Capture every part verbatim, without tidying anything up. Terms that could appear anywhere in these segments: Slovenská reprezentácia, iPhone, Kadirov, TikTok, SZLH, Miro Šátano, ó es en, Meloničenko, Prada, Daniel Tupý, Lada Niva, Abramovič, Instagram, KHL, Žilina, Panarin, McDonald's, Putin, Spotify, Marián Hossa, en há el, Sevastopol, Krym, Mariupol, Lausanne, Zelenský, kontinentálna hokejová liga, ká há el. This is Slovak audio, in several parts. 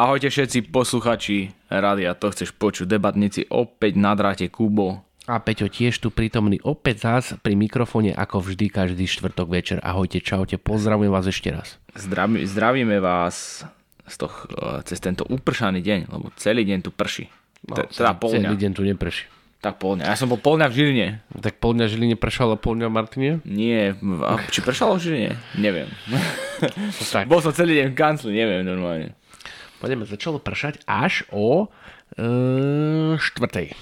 Ahojte všetci posluchači rádia, to chceš počuť, debatníci opäť na dráte Kubo. A Peťo tiež tu prítomný opäť zás pri mikrofóne ako vždy každý štvrtok večer. Ahojte, čaute, pozdravujem vás ešte raz. Zdraví, zdravíme vás z toch, cez tento upršaný deň, lebo celý deň tu prší. No, T- teda polňa. Celý deň tu neprší. Tak polňa, ja som bol polňa v Žiline. Tak polňa v Žiline pršala, polňa v Martine? Nie, či pršalo v Žiline? Neviem. Bol som celý deň v kanclu, neviem normálne. Poďme, začalo pršať až o e, štvrtej,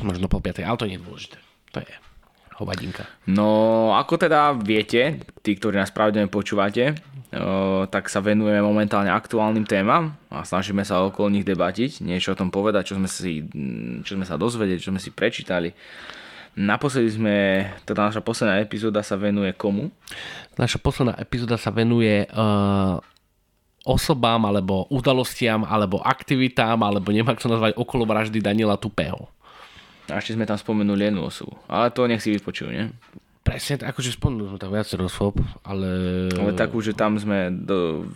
možno po piatej, ale to nie je dôležité. To je hovadinka. No, ako teda viete, tí, ktorí nás pravdepodobne počúvate, e, tak sa venujeme momentálne aktuálnym témam a snažíme sa okolo nich debatiť, niečo o tom povedať, čo sme, si, čo sme sa dozvedeli, čo sme si prečítali. Naposledy sme, teda naša posledná epizóda sa venuje komu? Naša posledná epizóda sa venuje... E, osobám, alebo udalostiam, alebo aktivitám, alebo neviem, ako to nazvať, okolo vraždy Daniela Tupého. A ešte sme tam spomenuli jednu osobu. Ale to nech si vypočujú, nie? Presne, akože spomenuli sme tam viac osôb, ale... Ale takú, že tam sme do,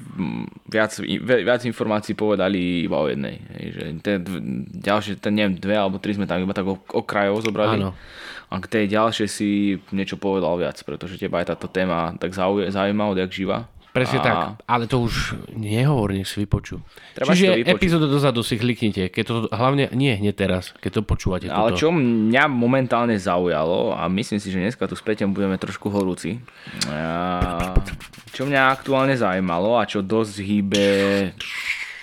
viac, viac informácií povedali iba o jednej. Že te, ďalšie, te, neviem, dve alebo tri sme tam iba tak okrajovo zobrali. Áno. A k tej ďalšej si niečo povedal viac, pretože teba je táto téma tak zaujímavá, odjak živa. Presne a... tak, ale to už nehovor, nech si vypoču. Treba Čiže epizódu dozadu si kliknite, keď to, hlavne nie hneď teraz, keď to počúvate. Ale toto. Čo mňa momentálne zaujalo a myslím si, že dneska tu s Peťom budeme trošku horúci. A čo mňa aktuálne zaujímalo a čo dosť hýbe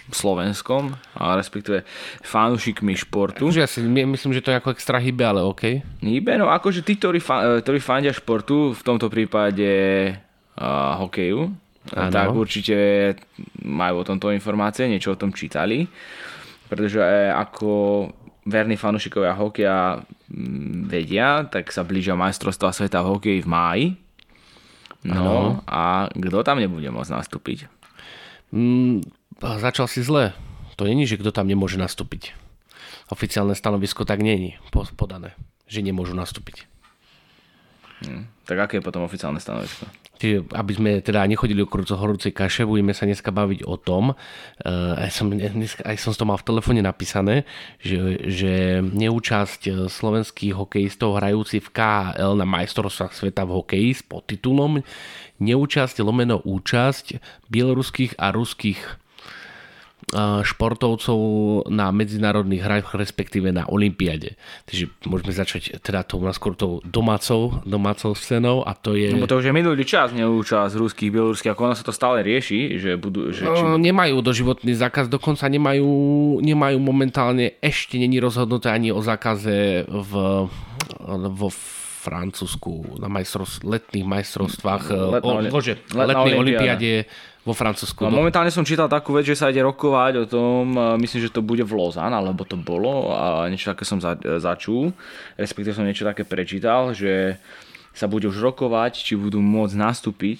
Slovenskom, a respektíve fanúšikmi športu. Akože ja si myslím, že to je ako extra hýbe, ale okej. Okay. Hýbe, no akože tí, ktorí, ktorí fandia športu, v tomto prípade uh, hokeju, ano. Tak určite majú o tomto informácie, niečo o tom čítali, pretože ako verní fanúšikovia hokeja vedia, tak sa blížia majstrovstvá sveta v hokeji v máji. No, ano. A kto tam nebude môcť nastúpiť? Mm, začal si zle. To není, že kto tam nemôže nastúpiť. Oficiálne stanovisko tak není podané, že nemôžu nastúpiť. Hm. Tak aké je potom oficiálne stanovisko? Čiže aby sme teda nechodili okolo horúcej kaše, budeme sa dneska baviť o tom, aj som, dneska, aj som to mal v telefóne napísané, že, že neúčasť slovenských hokejistov hrajúci v ká há el na majstrovstvách sveta v hokeji s podtitulom neúčasť lomeno účasť bieloruských a ruských športovcov na medzinárodných hrách, respektíve na olympiáde. Takže môžeme začať teda tou skôr tou domácou, domácou scénou a to je... No to už je minulý čas, neúčasť ruských, bieloruských, ako ono sa to stále rieši, že budú... Že či... no, nemajú doživotný zákaz, dokonca nemajú, nemajú momentálne, ešte není rozhodnuté ani o zákaze v, vo Francúzsku na majstrov, letných majstrovstvách, Letná, o, bože, letnej olympiáde vo Francúzsku. No, momentálne som čítal takú vec, že sa ide rokovať o tom, myslím, že to bude v Lausanne, alebo to bolo, a niečo také som za, začul, respektíve som niečo také prečítal, že sa bude už rokovať, či budú môcť nastúpiť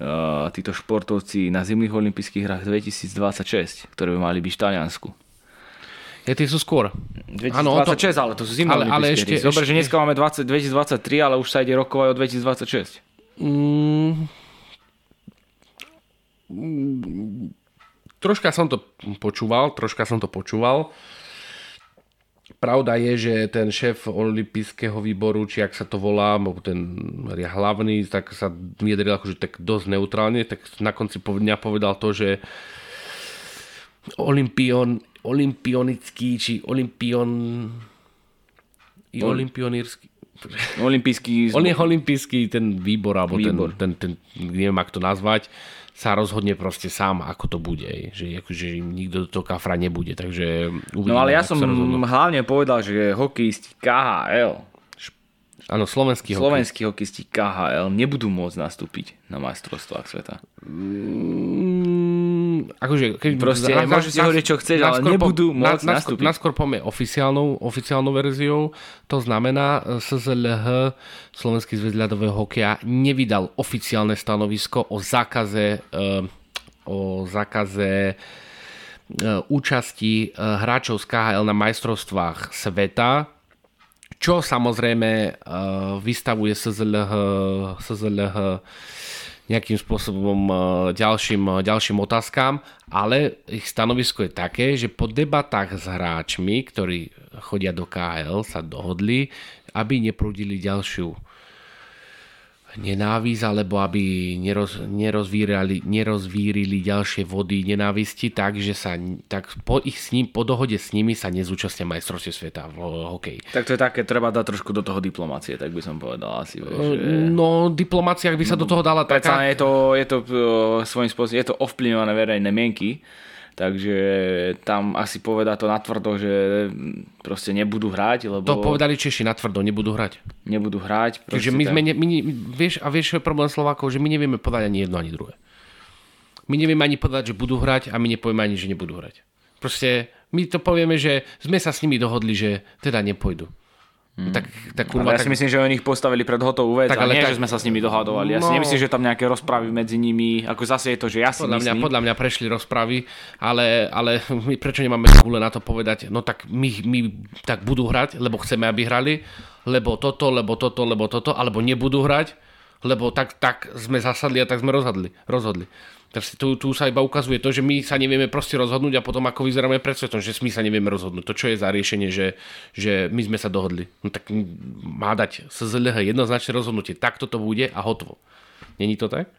uh, títo športovci na zimných olympijských hrách dvetisícdvadsaťšesť, ktoré by mali byť v Taliansku. Ja, tie sú skôr. dvetisícdvadsaťšesť, ano, to... ale to sú zimné olympijské hry. Dobre, že dneska máme dvetisícdvadsaťtri, ale už sa ide rokovať o dvetisícdvadsaťšesť. Mm... Troška som to počúval, troška som to počúval. Pravda je, že ten šéf olympijského výboru, či ak sa to volá, ten hlavný, tak sa vyjadril akože tak dosť neutrálne, tak na konci dňa povedal to, že olympion, olympionický, či olympion... I olympionírsky... Olympijský... Olympijský ten výbor, alebo výbor. Ten, ten, ten, neviem, ak to nazvať, sa rozhodne proste sám, ako to bude. Že, že nikto do toho kafra nebude. Takže uvidíme, no ale ja som hlavne povedal, že hokejisti ká há el, áno, slovenskí hokej. Slovenskí hokejisti ká há el nebudú môcť nastúpiť na majstrovstvách sveta. Mm, akože, keď proste, na, môžu na, si hovoriť, čo chceš, ale nebudú po, môcť na, nastúpiť. Naskôr poďme oficiálnou, oficiálnou verziou. To znamená, es zet el há, Slovenský zväz ľadového hokeja, nevydal oficiálne stanovisko o zákaze, o zákaze účasti hráčov z ká há el na majstrovstvách sveta. Čo samozrejme vystavuje es zet el há, es zet el há nejakým spôsobom ďalším, ďalším otázkám, ale ich stanovisko je také, že po debatách s hráčmi, ktorí chodia do ká há el, sa dohodli, aby neprúdili ďalšiu nenávisť, alebo aby neroz, nerozvírali, nerozvírili ďalšie vody nenávisti, takže sa tak po, ich s ním, po dohode s nimi sa nezúčastnia majstrovstiev sveta v hokeji. Tak to je také, treba dať trošku do toho diplomácie, tak by som povedal asi. Že... No, diplomácia, ak by sa do toho dala taká... Je to, je to svojím spôsobom, je to ovplyvňované verejné mienky, takže tam asi povedá to natvrdo, že proste nebudú hrať, lebo... To povedali Češi natvrdo, nebudú hrať. Nebudú hrať. Takže my sme... Ne, my ne, vieš, a vieš, čo je problém Slovákov, že my nevieme podať ani jedno, ani druhé. My nevieme ani podať, že budú hrať, a my nepovieme ani, že nebudú hrať. Proste my to povieme, že sme sa s nimi dohodli, že teda nepôjdu. Hmm. Tak, tak, kurva, ja si tak... myslím, že oni ich postavili pred hotovú vec, tak, ale nie, tak... že sme sa s nimi dohadovali. Ja no... si nemyslím, že tam nejaké rozpravy medzi nimi, ako zase je to, že ja si podľa myslím. Mňa, podľa mňa prešli rozpravy, ale, ale my prečo nemáme gule na to povedať, no tak my, my tak budú hrať, lebo chceme, aby hrali, lebo toto, lebo toto, lebo toto, alebo nebudú hrať, lebo tak, tak sme zasadli a tak sme rozhodli. rozhodli. Takže tu, tu sa iba ukazuje to, že my sa nevieme proste rozhodnúť a potom ako vyzeráme pred svetom, že my sa nevieme rozhodnúť. To čo je za riešenie, že, že my sme sa dohodli. No tak má dať es zet el há jednoznačné rozhodnutie. Tak toto bude a hotovo. Není to tak?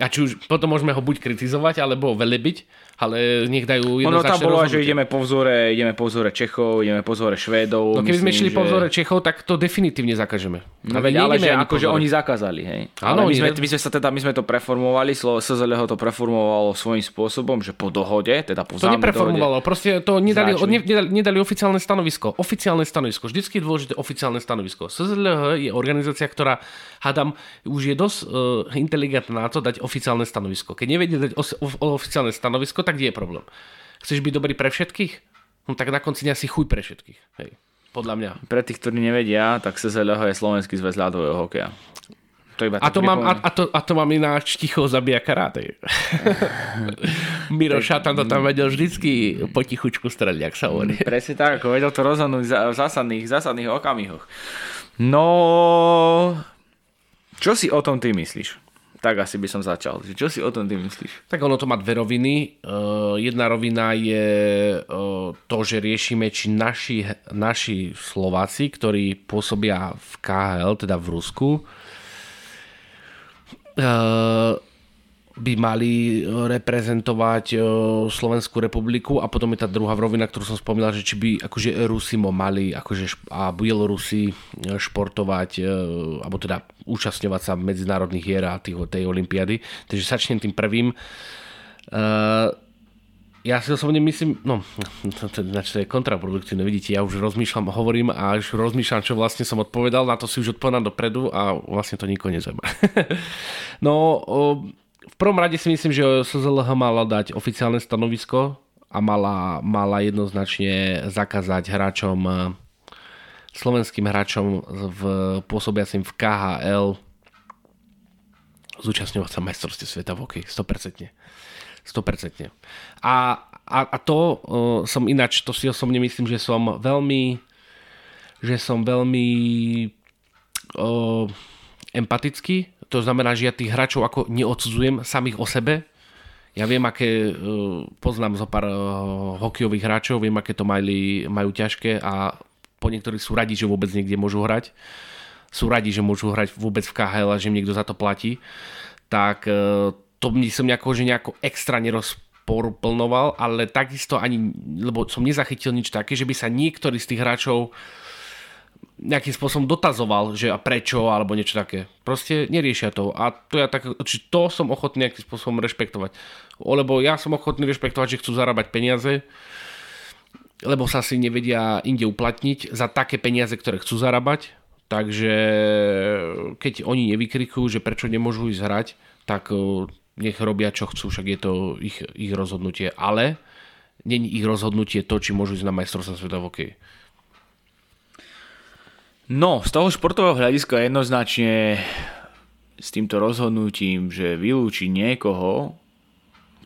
A či už potom môžeme ho buď kritizovať, alebo velebiť, ale nech dajú jednoznačné rozhodnutie. Ono tam bolo, že ideme po vzore, ideme po vzore Čechov, ideme po vzore Švédov. No keby myslím, sme šli že... po vzore Čechov, tak to definitívne zakažeme. No, ale ale že, ako, že oni zakázali, hej. Áno, my, my, teda, my sme to preformovali, es zet el há to preformovalo svojím spôsobom, že po dohode, teda po vzájomnej dohode. To nepreformovalo, proste to nedali, ne, nedali, nedali oficiálne stanovisko. Oficiálne stanovisko, vždycky je dôležité oficiálne stanovisko. es zet el há je organizácia, ktorá, hádam, už je dosť uh, inteligentná na to dať oficiálne stanovisko. Keď neviete dať o, o, oficiálne stanovisko, tak kde je problém? Chceš byť dobrý pre všetkých? No tak na konci dňa si chuj pre všetkých. Hej. Podľa mňa. Pre tých, ktorí nevedia, tak es zet el há je Slovenský zväz ľadového hokeja. To iba a, to mám, a, a, to, a to mám ináč ticho zabíja karate. Miro Šátano tam vedel vždycky potichučku streliť, ak sa hovorí. Presne tak, ako vedel to rozhodnúť v zásadných, zásadných okamihoch. No... Čo si o tom ty myslíš? Tak asi by som začal. Čo si o tom ty myslíš? Tak ono to má dve roviny. Uh, jedna rovina je uh, to, že riešime, či naši, naši Slováci, ktorí pôsobia v ká há el, teda v Rusku, uh, by mali reprezentovať uh, Slovenskú republiku, a potom je tá druhá rovina, ktorú som spomínal, že či by akože Rusimo mali akože, a Bielorusi športovať, uh, alebo teda účastňovať sa medzinárodných hier a tých, tej olympiády. Takže začnem tým prvým. Uh, ja si osobne myslím, no to, to, to je kontraproduktívne, vidíte, ja už rozmýšľam, hovorím a už rozmýšľam, čo vlastne som odpovedal, na to si už odpovedám dopredu a vlastne to nikoho nezaujíma. No, uh, v prvom rade si myslím, že es zet el há mala dať oficiálne stanovisko a mala, mala jednoznačne zakázať hráčom... slovenským hráčom v, pôsobiacim v ká há el zúčastňovať sa majstrovstiev sveta v hokeji. sto percent. sto percent. A, a, a to uh, som ináč, to si osobne myslím, že som veľmi že som veľmi uh, empatický. To znamená, že ja tých hráčov ako neodsudzujem samých o sebe. Ja viem, aké, uh, poznám zo pár uh, hokejových hráčov, viem, aké to mali, majú ťažké, a po niektorí sú radi, že vôbec niekde môžu hrať. Sú radi, že môžu hrať vôbec v ká há el a že im niekto za to platí. Tak to by som nejako, že nejako extra nerozporuplnoval, ale takisto ani, lebo som nezachytil nič také, že by sa niektorý z tých hráčov nejakým spôsobom dotazoval, že a prečo, alebo niečo také. Proste neriešia to. A to, ja tak, či to som ochotný nejakým spôsobom rešpektovať. Lebo ja som ochotný rešpektovať, že chcú zarábať peniaze, lebo sa si nevedia inde uplatniť za také peniaze, ktoré chcú zarábať. Takže keď oni nevykrikujú, že prečo nemôžu ísť hrať, tak nech robia, čo chcú, však je to ich, ich rozhodnutie. Ale není ich rozhodnutie to, či môžu ísť na majstrovstvá sveta v hokeji. No, z toho športového hľadiska jednoznačne s týmto rozhodnutím, že vylúči niekoho,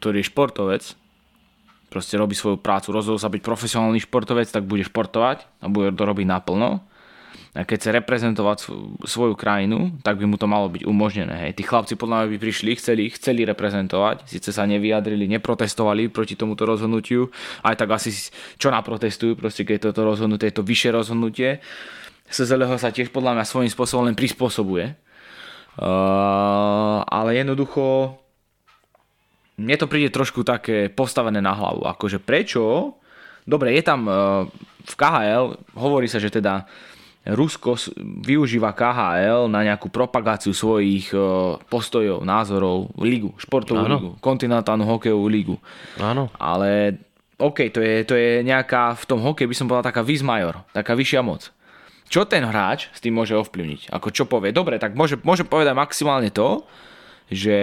ktorý je športovec, proste robí svoju prácu, rozhodol sa byť profesionálny športovec, tak bude športovať a bude to robiť naplno. A A keď chce reprezentovať svoju krajinu, tak by mu to malo byť umožnené. Hej. Tí chlapci podľa mňa by prišli, chceli, chceli reprezentovať, síce sa nevyjadrili, neprotestovali proti tomuto rozhodnutiu, aj tak asi čo naprotestujú, proste keď toto rozhodnutie, to vyššie rozhodnutie. es zet el há sa tiež podľa mňa svojím spôsobom len prispôsobuje. Uh, ale jednoducho mne to príde trošku také postavené na hlavu. Akože prečo? Dobre, je tam uh, v ká há el, hovorí sa, že teda Rusko využíva ká há el na nejakú propagáciu svojich postojov, názorov, ligu, športovú ano. Ligu, kontinentálnu hokejovú ligu. Áno. Ale OK, to je, to je nejaká, v tom hokeji by som povedal taká výzmajor, taká vyššia moc. Čo ten hráč s tým môže ovplyvniť? Ako čo povie? Dobre, tak môže, môže povedať maximálne to, že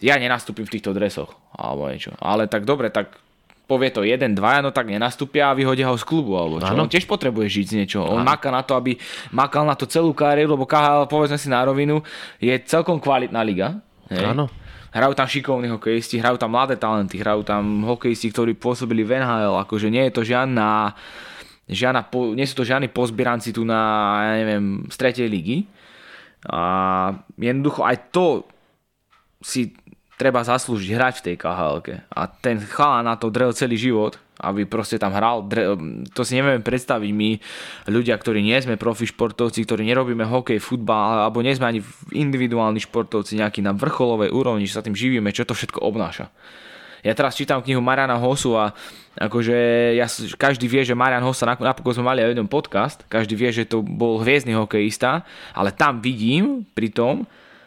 ja nenastúpim v týchto dresoch, alebo niečo. Ale tak dobre, tak povie to jeden, dvaja, no tak nenastúpia a vyhodia ho z klubu, alebo čo? Ano. On tiež potrebuje žiť z niečoho. On maká na to, aby makal na to celú kariéru, lebo ká há el, povedzme si na rovinu, je celkom kvalitná liga. Áno. Hrajú tam šikovní hokejisti, hrajú tam mladé talenty, hrajú tam hokejisti, ktorí pôsobili v en há el, akože nie je to žiadna, žiadna nie sú to žiadni pozbieranci tu na, ja neviem, z tretej ligy. A jednoducho aj to si treba zaslúžiť hrať v tej ká há elke. A ten chalán na to drel celý život, aby proste tam hral. Drel, to si nevieme predstaviť my, ľudia, ktorí nie sme profi športovci, ktorí nerobíme hokej, futbal, alebo nie sme ani individuálni športovci nejakí na vrcholovej úrovni, že sa tým živíme, čo to všetko obnáša. Ja teraz čítam knihu Mariána Hossu a akože ja, každý vie, že Marián Hossa, napokon sme mali aj jeden podcast, každý vie, že to bol hviezdny hokejista, ale tam vidím pri tom,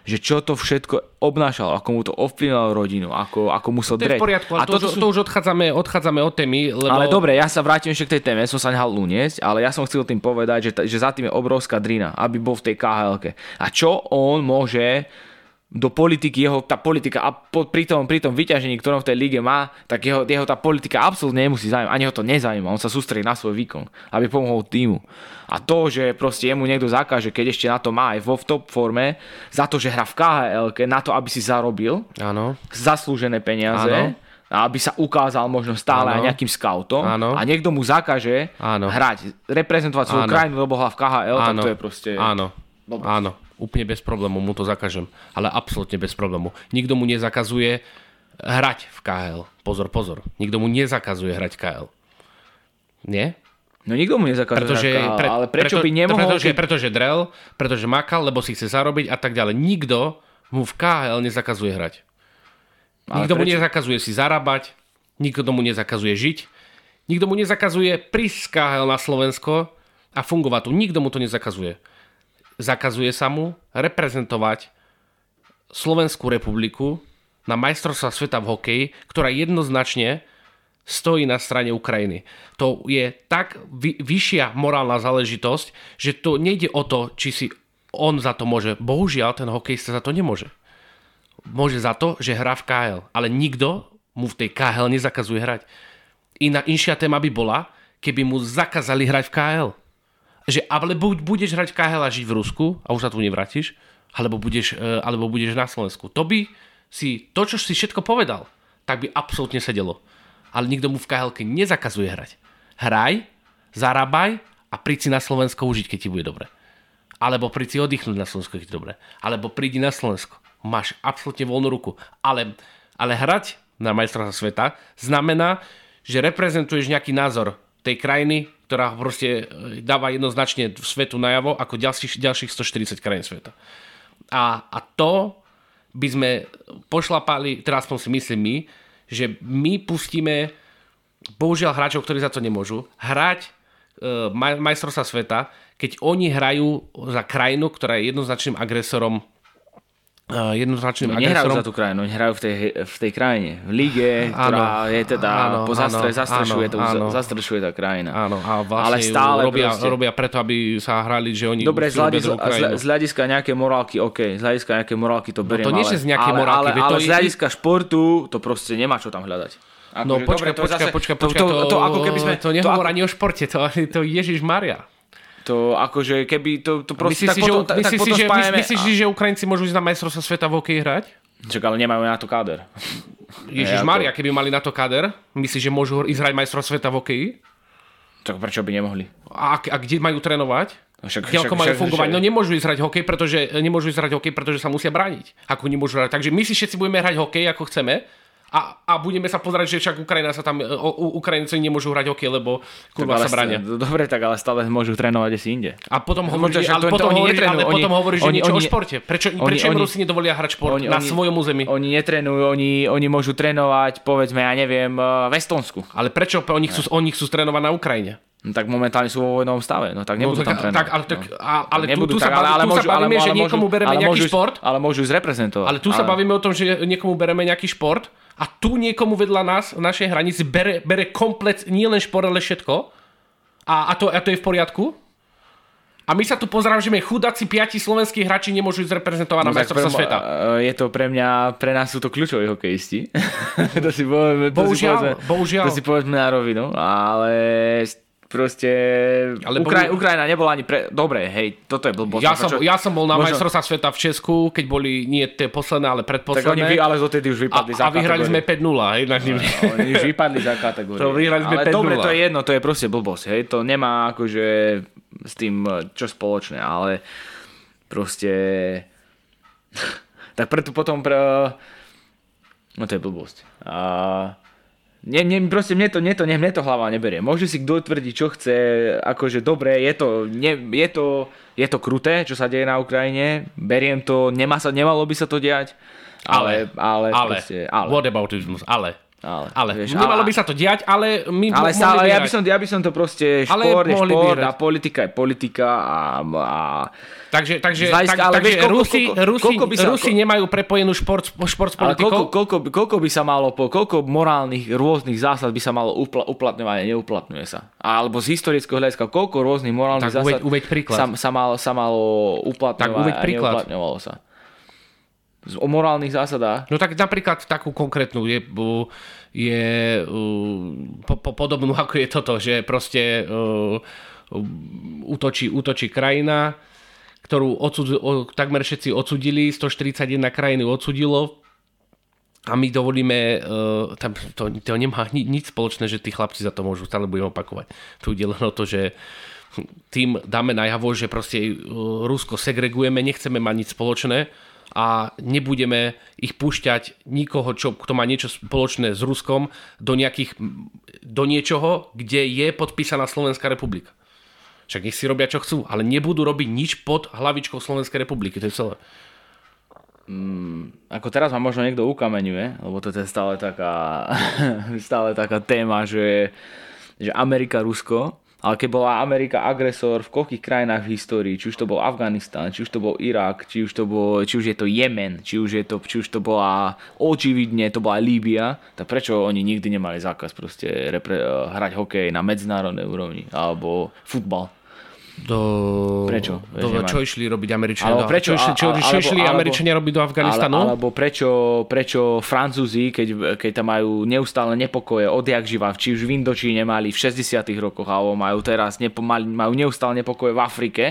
že čo to všetko obnášalo, ako mu to ovplyvnilo rodinu, ako, ako musel dreť. To je v poriadku, ale to, to, sú... to už odchádzame, odchádzame od témy. Lebo... Ale dobre, ja sa vrátim ešte k tej téme, som sa nehal uniesť, ale ja som chcel tým povedať, že, že za tým je obrovská drina, aby bol v tej ká há elke. A čo on môže do politiky, jeho tá politika, a po, pri, tom, pri tom vyťažení, ktorom v tej lige má, tak jeho, jeho tá politika absolútne nemusí zaujímať, ani ho to nezaujíma, on sa sústredí na svoj výkon, aby pomohol týmu. A to, že proste jemu niekto zakáže, keď ešte na to má aj vo v top forme, za to, že hrá v ká há elke, na to, aby si zarobil ano. Zaslúžené peniaze, ano. A aby sa ukázal možno stále ano. Aj nejakým scoutom ano. A niekto mu zakáže ano. Hrať, reprezentovať svoju ano. Krajinu, lebo hľa v ká há el, ano. Tak to je proste... Áno, áno, úplne bez problému mu to zakažem, ale absolútne bez problému. Nikto mu nezakazuje hrať v ká há el. Pozor, pozor, nikto mu nezakazuje hrať ká há el. Nie? No nikto mu nezakazuje pretože, hrať ká há el, pre, ale prečo preto, by nemohol... Pretože, keby... pretože drel, pretože makal, lebo si chce zarobiť a tak ďalej. Nikto mu v ká há el nezakazuje hrať. Ale nikto prečo? Mu nezakazuje si zarábať, nikto mu nezakazuje žiť, nikto mu nezakazuje prísť z ká há el na Slovensko a fungovať tu. Nikto mu to nezakazuje. Zakazuje sa mu reprezentovať Slovenskú republiku na majstrovstvá sveta v hokeji, ktorá jednoznačne stojí na strane Ukrajiny. To je tak vy, vyššia morálna záležitosť, že to nejde o to, či si on za to môže. Bohužiaľ, ten hokejista za to nemôže. Môže za to, že hrá v ká há el, ale nikto mu v tej ká há el nezakazuje hrať. Iná inšia téma by bola, keby mu zakázali hrať v ká há el. Že ale buď budeš hrať ká há el a žiť v Rusku a už sa tu nevrátiš, alebo budeš, alebo budeš na Slovensku. To by si, to čo si všetko povedal, tak by absolútne sedelo. Ale nikto mu v ká há elke nezakazuje hrať. Hraj, zarábaj a príď si na Slovensko užiť, keď ti bude dobre. Alebo príď si oddychnúť na Slovensko, keď ti dobre. Alebo prídi na Slovensko. Máš absolútne voľnú ruku. Ale, ale hrať na majstrovstvá sveta znamená, že reprezentuješ nejaký názor tej krajiny, ktorá proste dáva jednoznačne svetu najavo ako ďalších, ďalších sto štyridsať krajín sveta. A, a to by sme pošlapali, teraz si myslím my, že my pustíme, bohužiaľ hráčov, ktorí za to nemôžu, hrať e, maj, majstrovstvá sveta, keď oni hrajú za krajinu, ktorá je jednoznačným agresorom. Uh, jednoznačným no, agresorom. Nehrajú za tú krajinu, oni hrajú v tej, v tej krajine, v lige, ktorá áno, je teda áno, po zastre, áno, zastrešuje, áno, to, zastrešuje tá krajina. Áno, a vlastne ale stále robia, proste... robia preto, aby sa hrali, že oni... Dobre, z hľadiska, z hľadiska nejaké morálky, OK, z hľadiska nejaké morálky to beriem, no to nie ale, z nejaké ale, morálky, ale, ale to z hľadiska je... športu to proste nemá čo tam hľadať. Ako, no počkaj, počkaj, počkaj, to nehovor ani o športe, to Ježišmaria. To akože keby to, to proste... Myslíš si, potom, že, tak, myslí tak si, že, myslí, a... že Ukrajinci môžu ísť na majstrovstvá sveta v hokeji hrať? Čak, ale nemajú na to káder. Ježišmaria, keby mali na to káder, myslíš, že môžu ísť hrať majstrovstvá sveta v hokeji? Tak prečo by nemohli? A, a kde majú trénovať? Však, však, ako majú však, fungovať. Však. No nemôžu ísť hrať hokej, pretože nemôžu ísť hrať hokej, pretože sa musia brániť. Ako nemôžu hrať. Takže my si všetci budeme hrať hokej, ako chceme. A, a budeme sa pozerať, že však Ukrajina sa tam Ukrajinci nemôžu hrať hokej, lebo kurva sa bránia. Dobre, tak ale stále môžu trénovať asi inde. A potom hovorí, že ale potom hovorí, ale potom hovorí, že niečo o športe. Prečo prečo im Rusi nedovolia hrať šport na svojom území? Oni netrénujú, oni oni môžu trénovať, povedzme, ja neviem, v Estonsku. Ale prečo oni chcú oni chcú trénovať na Ukrajine? No tak momentálne sú vo vojnovom stave, no tak nebudú no, tak, tam trénovať. Tak, ale, tak, no. ale tu, tu tak, sa, baví, ale tu môžu, sa bavíme, ale, že niekomu môžu, bereme nejaký môžu, šport. Ale môžu ísť reprezentovať. Ale tu ale... sa bavíme o tom, že niekomu bereme nejaký šport a tu niekomu vedľa nás, v našej hranici, bere, bere komplet nielen šport, ale všetko. A, a, to, a to je v poriadku. A my sa tu pozeráme, že chudáci piati slovenskí hráči nemôžu ísť reprezentovať no, na majstrovstvá sveta. Je to pre mňa, pre nás sú to kľúčoví hokejisti. to si povedzme, bohužiaľ, to si povedzme, to si povedzme na rovinu, ale... Proste Ukraj, bol... Ukrajina nebola ani pre... Dobre, hej, toto je blbosť. Ja, čo... ja som bol na možno... majstrovstvá sveta v Česku, keď boli nie tie posledné, ale predposledné. Tak oni, ale zotedy už vypadli a, za kategóriu. A vyhrali sme päť nula, hej. Na no, oni už vypadli za kategóriu. To vyhrali sme päť nula. Dobre, to je jedno, to je proste blbosť, hej. To nemá akože s tým čo spoločné, ale proste... tak preto potom... Pre... No to je blbosť. A... Nie, nie, proste mne to, mne to, mne to hlava neberie. Môže si kto tvrdiť, čo chce, akože dobre, je to, nie, je to, je to kruté, čo sa deje na Ukrajine, beriem to, nemá sa, nemalo by sa to diať, ale, ale, ale, proste, ale. What about it, ale. Ale, ale vieš, nemalo ale, by sa to diať, ale my ale stále, ja by, som, ja by som to proste šport je šport a politika je politika a... a takže takže, zlajská, tak, takže koľko, Rusi, koľko, koľko by sa, Rusi nemajú prepojenú šport, šport s politikou. Koľko, koľko, koľko by sa malo, po, koľko morálnych rôznych zásad by sa malo upla, uplatňovať, neuplatňuje sa. Alebo z historického hľadiska, koľko rôznych morálnych tak zásad uveď, uveď príklad. Sa, sa, malo, sa malo uplatňovať a neuplatňovalo sa. O morálnych zásadách. No tak napríklad takú konkrétnu je, je po, po, podobnú ako je toto, že proste uh, útočí, útočí krajina, ktorú odsud, takmer všetci odsudili, sto štyridsaťjeden krajín odsudilo a my dovolíme, uh, tam to, to nemá ni, nič spoločné, že tí chlapci za to môžu, stále budeme opakovať. Tu ide len o to, že tým dáme najavo, že proste Rusko segregujeme, nechceme mať nič spoločné a nebudeme ich púšťať nikoho, čo, kto má niečo spoločné s Ruskom do, nejakých, do niečoho, kde je podpísaná Slovenská republika. Však nech si robia, čo chcú, ale nebudú robiť nič pod hlavičkou Slovenskej republiky. To je celé. Mm, ako teraz ma možno niekto ukameňuje, lebo to je stále taká, stále taká téma, že, že Amerika, Rusko... Ale keď bola Amerika agresor v koľkých krajinách v histórii, či už to bol Afganistán, či už to bol Irak, či už, to bol, či už je to Jemen, či už, je to, či už to bola očividne, to bola Líbia, tak prečo oni nikdy nemali zákaz proste repre, hrať hokej na medzinárodnej úrovni alebo futbal? Do... Prečo? Do, Vieš, čo išli robiť Američania? Alebo prečo, čo, čo, čo išli alebo, Američania robiť do Afganistanu? Ale, alebo prečo, prečo Francúzi, keď, keď tam majú neustále nepokoje odjak živa, či už v Indočíne mali v šesťdesiatych rokoch, alebo majú teraz nepo, majú neustále nepokoje v Afrike,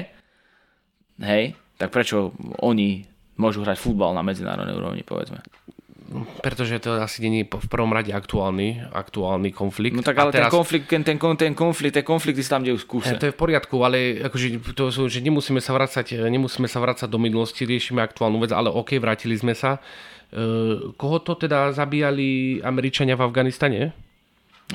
hej, tak prečo oni môžu hrať futbal na medzinárodnej úrovni, povedzme? Pretože to asi nie je v prvom rade aktuálny, aktuálny konflikt. No tak ale teraz... ten konflikt, ten, ten, ten konflikt, ten konflikt je tam, kde už skúša. To je v poriadku, ale akože to sú, že nemusíme sa vracať, nemusíme sa vracať do minulosti, riešime aktuálnu vec, ale OK, vrátili sme sa. E, koho to teda zabíjali Američania v Afganistane?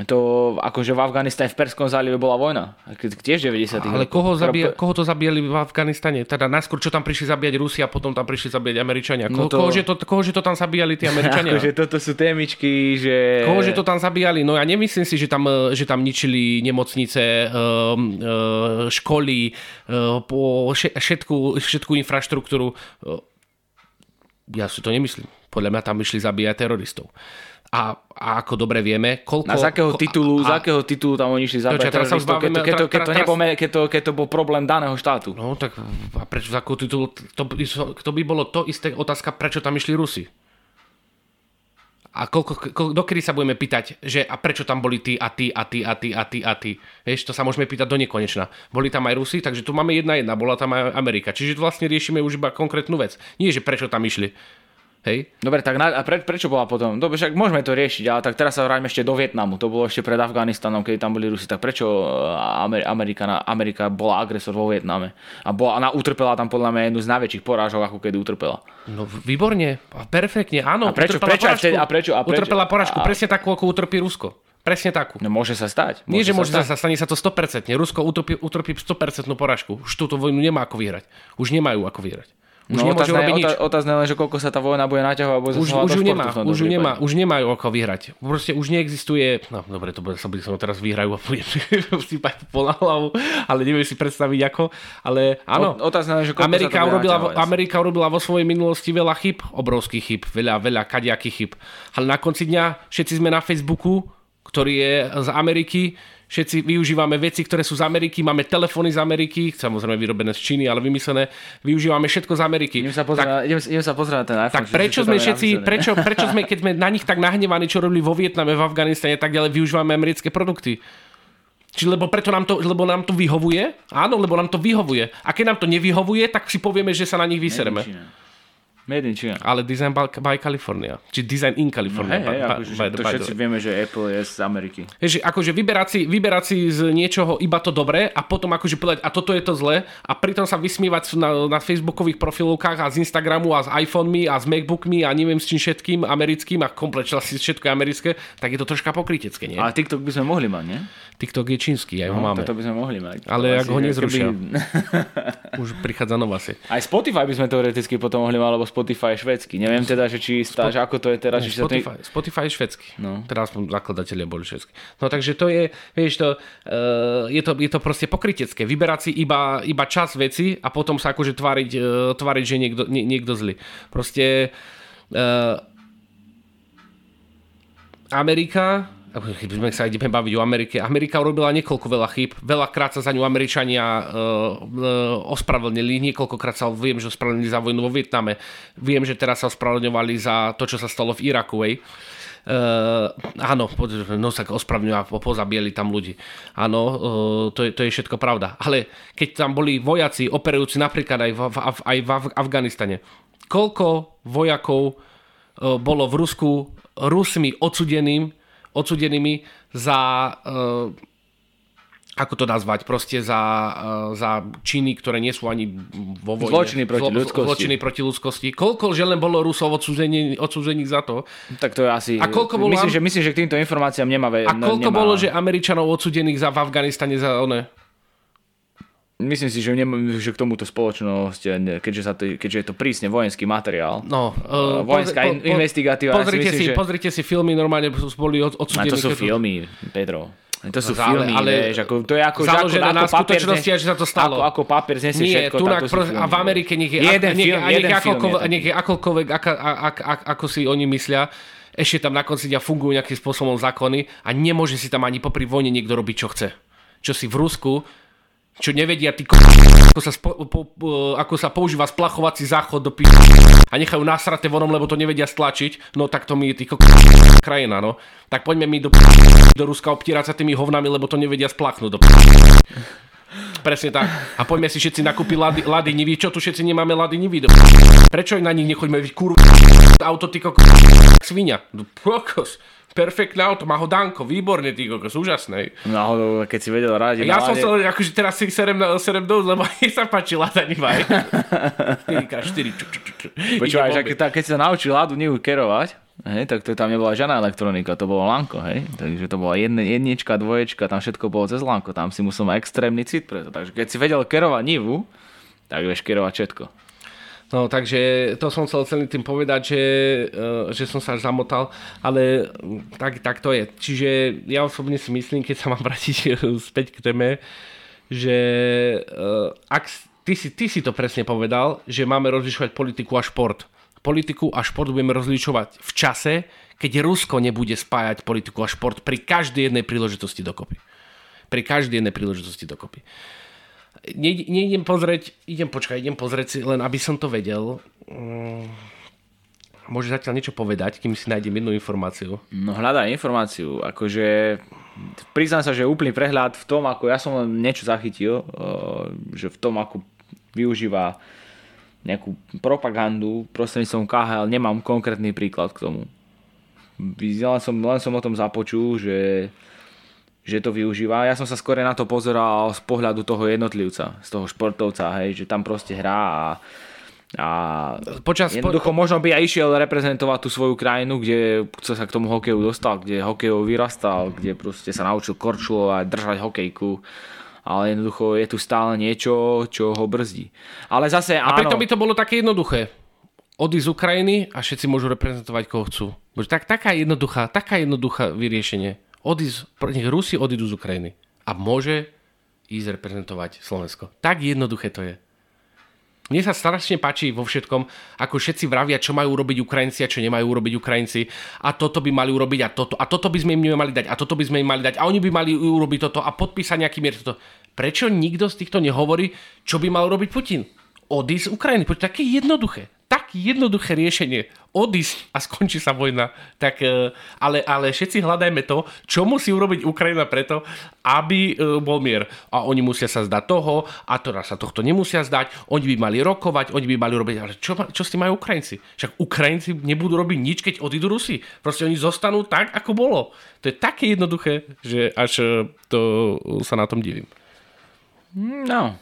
To akože v Afganistane v Perskom zálive bola vojna. Tiež deväťdesiatych. Ale koho, zabíja, koho to zabíjali v Afganistane? Teda najskôr, čo tam prišli zabíjať Rusi a potom tam prišli zabíjať Američania. Ko, no to... Kohože to, kohože to tam zabíjali tí Američania? Akože toto sú témičky, že... Kohože to tam zabíjali? No ja nemyslím si, že tam, že tam ničili nemocnice, školy, všetku, všetku infraštruktúru. Ja si to nemyslím. Podľa mňa tam išli zabíjať teroristov. A, a ako dobre vieme, koľko... A z akého titulu, a, z akého titulu tam oni išli zabíjať teroristov, keď to bol problém daného štátu? No tak a prečo z akého titulu? To, to by bolo to isté otázka, prečo tam išli Rusi. A koľko, ko, dokedy sa budeme pýtať, že a prečo tam boli tí a tí a tí a tí a tí a tí. Vieš, to sa môžeme pýtať do nekonečna. Boli tam aj Rusi, takže tu máme jedna jedna, bola tam aj Amerika. Čiže vlastne riešime už iba konkrétnu vec. Nie, že prečo tam išli. Hej. Dobre, tak na, a pre, prečo bola potom? Dobre, však môžeme to riešiť, ale tak teraz sa vráťme ešte do Vietnamu. To bolo ešte pred Afganistanom, keď tam boli Rusi. Tak prečo Amerika, Amerika bola agresor vo Vietname? A bola, ona utrpela tam podľa mňa jednu z najväčších porážok, ako kedy utrpela. No výborne, perfektne, áno. A prečo? Prečo a, vtedy, a prečo? a prečo? Utrpela porážku, a... presne takú, ako utrpí Rusko. Presne takú. No môže sa stať. Môže Nie, že môže sa stať, stane sa to sto percent. Rusko utrpí, utrpí sto percent porážku. Už túto vojnu nemá ako vyhrať. Už nemajú ako vyhrať. Už no, nemôžu robiť nič. Otázne len, že koľko sa tá vojna bude naťahovať. Už, už ju nemá, už, nemá, už nemajú ako vyhrať. Proste už neexistuje... No dobre, to bude, som teraz vyhrajú a budem si pať pola hlavu, ale neviem si predstaviť ako. Ale áno, o, otázne len, že koľko Amerika sa to urobila, Amerika urobila vo svojej minulosti veľa chyb, obrovských chyb, veľa, veľa kadiakých chyb. Ale na konci dňa všetci sme na Facebooku, ktorý je z Ameriky. Všetci využívame veci, ktoré sú z Ameriky, máme telefóny z Ameriky, samozrejme vyrobené z Číny, ale vymyslené, využívame všetko z Ameriky. Idem sa pozerať, tak, idem, idem sa pozerať ten iPhone. Tak prečo sme všetci, prečo, prečo sme, keď sme na nich tak nahnevaní, čo robili vo Vietname, v Afganistane, tak ďalej využívame americké produkty? Či lebo preto nám to, lebo nám to vyhovuje? Áno, lebo nám to vyhovuje. A keď nám to nevyhovuje, tak si povieme, že sa na nich vysereme. Medinčina. Ale design by California. Či design in California. No, hey, by, akože, by, by, to by všetci vieme, že Apple je z Ameriky. Ježi, akože vyberať si, vyberať si z niečoho iba to dobré a potom akože povedať, a toto je to zlé a pritom sa vysmievať na, na facebookových profilovkách a z Instagramu a s iPhonemi a s Macbookmi a neviem s čím všetkým americkým a kompletne si všetko americké, tak je to troška pokrytecké, nie? Ale TikTok by sme mohli mať, nie? TikTok je čínsky, aj ho no, máme. To by sme mohli mať. Ale ak ho nezrušia. Keby... Už prichádza nová si. Aj Spotify by sme teoreticky potom mohli mať, lebo Spotify je švédsky. Neviem teda, že či stá, že ako to je teraz. No, že Spotify, to... Spotify je švédsky. No. Teraz zakladatelia boli švédsky. No takže to je, vieš, to, uh, je, to, je to proste pokrytecké. Vyberať si iba, iba čas veci a potom sa akože tváriť, uh, tváriť že niekto, nie, niekto zlý. Proste uh, Amerika... Keď sme sa ideme baviť o Amerike. Amerika urobila niekoľko veľa chýb. Veľakrát sa za ňu Američania uh, uh, ospravedlnili. Niekoľkokrát sa viem, že ospravedlnili za vojnu vo Vietname. Viem, že teraz sa ospravedlňovali za to, čo sa stalo v Iraku. Ej. Uh, áno, no sa ospravňujú a pozabíjali tam ľudí. Áno, uh, to, je, to je všetko pravda. Ale keď tam boli vojaci operujúci napríklad aj v, v, aj v Afganistane. Koľko vojakov uh, bolo v Rusku Rusmi odsudeným odsudenými za uh, ako to nazvať, proste za, uh, za činy, ktoré nie sú ani vo vojne. Zločiny proti ľudskosti. Zločiny proti ľudskosti. Koľko že len bolo Rusov odsúdených za to? Tak to je asi... A koľko bolo... Myslím, že, myslím, že k týmto informáciám nemá... A koľko nemá... bolo, že Američanov odsúdených za v Afganistane za one? Myslím si, že, ne, že k tomuto spoločnosť, keďže, sa to, keďže je to prísne vojenský materiál, no, uh, vojenská po, po, investigatíva. Pozrite si, myslím, si, že... pozrite si filmy, normálne boli odsúdení. No, to sú filmy, Pedro. To sú Zále, filmy, ale vieš, ako, to je ako, založené ako, na skutočnosti, že sa to stalo. Ako, ako papier znesie všetko. Tunak, proste, a v Amerike nech je, jeden nech, film, nech, jeden nech, film nech je akoľkoľvek, ako, ako, ako, ako si oni myslia. Ešte tam na konci dňa fungujú nejakým spôsobom zákony a nemôže si tam ani popri vojne niekto robiť, čo chce. Čo si v Rusku čo nevedia tí k***, ako sa, spo, po, ako sa používa splachovací záchod do p***, a nechajú nasraté vonom, lebo to nevedia stlačiť, no tak to mi je tí k***, krajina, no. Tak poďme mi do p***, do Ruska obtierať sa tými hovnami, lebo to nevedia splachnúť do p***. Presne tak. A poďme si všetci nakúpiť lady, lady nivy. Čo tu všetci nemáme lady nivy? Do... Prečo na nich nechoďme vy kurva auto ty k***, svinia? Do kokos. Perfektné auto, má ho Danko, výborné, ty kokos, úžasné. Náhodou, keď si vedel rádi. Ja som sa, akože teraz si serem, serem dosť, lebo aj sa páči Lada Niva. štyri krát štyri. Počúvaj, že keď si sa naučil Ladu Nivu kerovať, hej, tak to tam nebola žiadna elektronika, to bolo lanko, hej. Takže to bola jedne, jednička, dvoječka, tam všetko bolo cez lanko, tam si musel mať extrémny cit preto. Takže keď si vedel kerovať Nivu, tak vieš kerovať všetko. No, takže to som chcel celý tým povedať, že, že som sa zamotal, ale tak, tak to je. Čiže ja osobne si myslím, keď sa mám vrátiť späť k téme, že ak, ty, si, ty si to presne povedal, že máme rozlišovať politiku a šport. Politiku a šport budeme rozlišovať v čase, keď Rusko nebude spájať politiku a šport pri každej jednej príležitosti dokopy. Pri každej jednej príležitosti dokopy. Ne, nejdem pozrieť, idem počkať, idem pozrieť si, len aby som to vedel. Môžeš zatiaľ niečo povedať, kým si nájdem jednu informáciu? No hľadaj informáciu, akože priznám sa, že je úplný prehľad v tom, ako ja som niečo zachytil, že v tom, ako využíva nejakú propagandu prostredníctvom ká há el, nemám konkrétny príklad k tomu. Len som, len som o tom započul, že, že to využíva. Ja som sa skôr na to pozeral z pohľadu toho jednotlivca, z toho športovca, hej, že tam proste hrá a, a počas, jednoducho po... možno by aj išiel reprezentovať tú svoju krajinu, kde sa k tomu hokeju dostal, kde hokejov vyrastal, kde proste sa naučil korčulovať, držať hokejku. Ale jednoducho je tu stále niečo, čo ho brzdí. Ale zase áno. A preto by to bolo také jednoduché. Odísť z Ukrajiny a všetci môžu reprezentovať, koho chcú. Tak, taká jednoduchá, taká jednoduchá vyriešenie. Odísť, nech Rusi odídu z Ukrajiny. A môže ísť reprezentovať Slovensko. Tak jednoduché to je. Mne sa strašne páči vo všetkom, ako všetci vravia, čo majú urobiť Ukrajinci a čo nemajú urobiť Ukrajinci. A toto by mali urobiť a toto. A toto by sme im nemali dať. A toto by sme im mali dať. A oni by mali urobiť toto a podpísať nejaký mier toto. Prečo nikto z týchto nehovorí, čo by mal robiť Putin? Odísť z Ukrajiny. Poď, také jednoduché. Tak jednoduché riešenie. Odísť a skončí sa vojna. Tak, ale, ale všetci hľadajme to, čo musí urobiť Ukrajina preto, aby bol mier. A oni musia sa zdať toho, a teraz sa tohto nemusia zdať. Oni by mali rokovať, oni by mali robiť. Ale čo, čo s tým majú Ukrajinci? Však Ukrajinci nebudú robiť nič, keď odídu Rusi. Proste oni zostanú tak, ako bolo. To je také jednoduché, že až to sa na tom divím. No...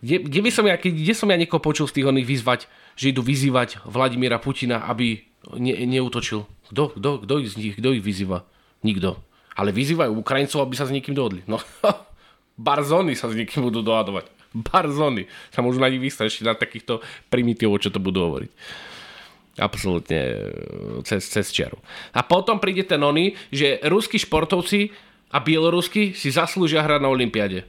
Kde, kde, by som ja, kde som ja niekoho počul z tých oných vyzvať, že idú vyzývať Vladimíra Putina, aby ne, neútočil? Kto, kto, kto ich z nich, kto ich vyzýva? Nikto. Ale vyzývajú Ukrajincov, aby sa s niekým dohodli. No, barzony sa s niekým budú dohadovať. Barzony. Sa môžu na nich vystrašiť na takýchto primitívov, čo to budú hovoriť. Absolútne cez, cez čiaru. A potom príde ten oný, že ruskí športovci a bieloruskí si zaslúžia hrať na olympiáde.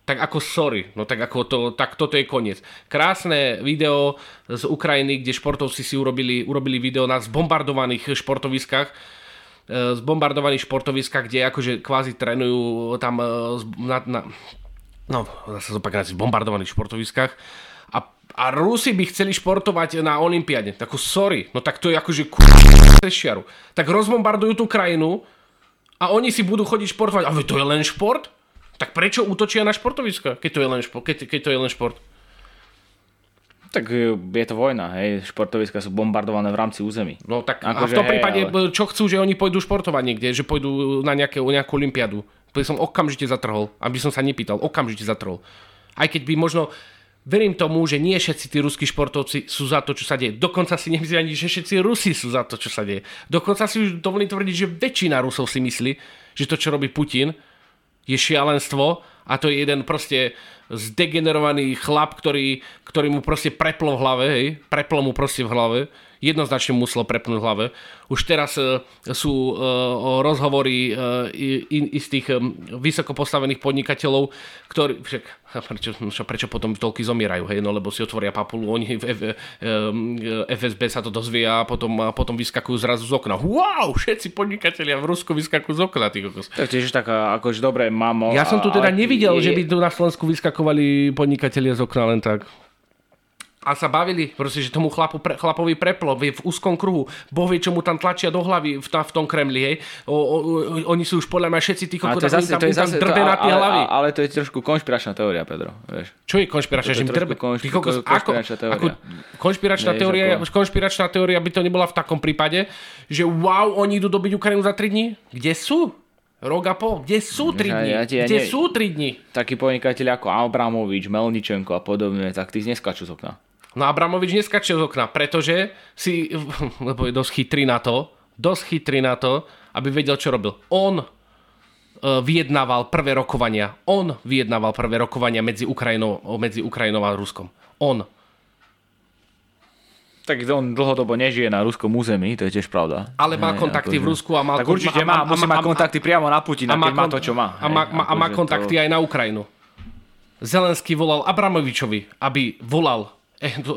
Tak ako sorry, no tak ako to, tak toto je koniec. Krásne video z Ukrajiny, kde športovci si urobili, urobili video na zbombardovaných športoviskách, zbombardovaných športoviskách, kde akože kvázi trénujú tam na, na, no, zase zopak na zbombardovaných športoviskách a, a Rusi by chceli športovať na olympiáde. Tak sorry, no tak to je akože k*****šiaru. Tak rozbombardujú tú krajinu a oni si budú chodiť športovať. A to je len šport? Tak prečo útočia na športoviska, keď to je len šport? Keď, keď to je len šport? Tak je to vojna, hej. Športoviska sú bombardované v rámci území. No tak ako a v tom hej, prípade, ale... čo chcú, že oni pôjdu športovať niekde, že pôjdu na nejaké, nejakú olympiádu. To som okamžite zatrhol, aby som sa nepýtal. Okamžite zatrhol. Aj keď by možno, verím tomu, že nie všetci tí ruskí športovci sú za to, čo sa deje. Dokonca si nemyslím ani, že všetci Rusi sú za to, čo sa deje. Dokonca si už dovolím tvrdiť, že väčšina Rusov si myslí, že to, čo robí Putin, je šialenstvo a to je jeden proste zdegenerovaný chlap, ktorý, ktorý mu proste preplo v hlave, hej, preplo mu proste v hlave, jednoznačne muselo prepnúť v hlave. Už teraz uh, sú uh, rozhovory uh, istých um, vysokopostavených podnikateľov, ktorí, však, prečo, prečo potom toľky zomierajú, hej, no lebo si otvoria papulu, oni v F, um, ef es bé sa to dozvie a potom, a potom vyskakujú zrazu z okna. Wow, všetci podnikatelia v Rusku vyskakujú z okna, ty kokos. To je tiež tak, akože dobre, mamo. Ja som tu teda nevidel, je... že by tu na Slovensku vyskakujú podnikatelia z okna len tak. A sa bavili, proste, že tomu chlapu, pre, chlapovi preplo v úzkom kruhu. Boh vie, čo mu tam tlačia do hlavy v, ta, v tom Kremli, hej. O, o, o, oni sú už podľa mňa všetci tí, ktorí tam, tam drbe na tie hlavy. Ale, ale to je trošku konšpiračná teória, Pedro. Vieš. Čo je konšpiračná? To je trošku konš, konš, konšpiračná ako, teória. Ako, konšpiračná, Než, teória ako... konšpiračná teória by to nebola v takom prípade, že wow, oni idú dobiť Ukrajinu za tri dní? Kde sú? Rok a pol. Kde sú tri dni? Ja, ja, ja, Kde ne... sú tri dni? Takí podnikateľi ako Abramovič, Meloničenko a podobne, tak tí neskačú z okna. No Abramovič neskačil z okna, pretože si, lebo je dosť chytrý na to, dosť chytrý na to, aby vedel, čo robil. On vyjednával prvé rokovania, on vyjednával prvé rokovania medzi Ukrajinou, medzi Ukrajinou a Ruskom. On. Tak on dlhodobo nežije na ruskom území, to je tiež pravda. Ale má kontakty v Rusku a má... Tak určite má, musí mať kontakty priamo na Putina, keď má to, čo má. A má kontakty aj na Ukrajinu. Zelenský volal Abramovičovi, aby volal...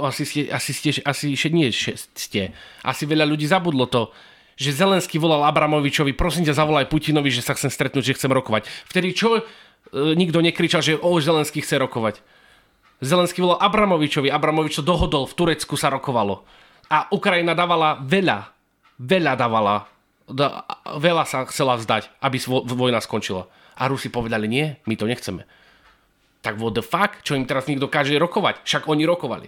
Asi ste, asi ste, asi nie ste. Asi veľa ľudí zabudlo to, že Zelenský volal Abramovičovi, prosím ťa, zavolaj Putinovi, že sa chcem stretnúť, že chcem rokovať. Vtedy čo? E, nikto nekričal, že o, Zelenský chce rokovať. Zelenský volal Abramovičovi, Abramovič to dohodol, v Turecku sa rokovalo. A Ukrajina dávala veľa, veľa dávala, da, veľa sa chcela vzdať, aby svo, vojna skončila. A Rusi povedali, nie, my to nechceme. Tak what the fuck? Čo im teraz nikto káže rokovať? Však oni rokovali.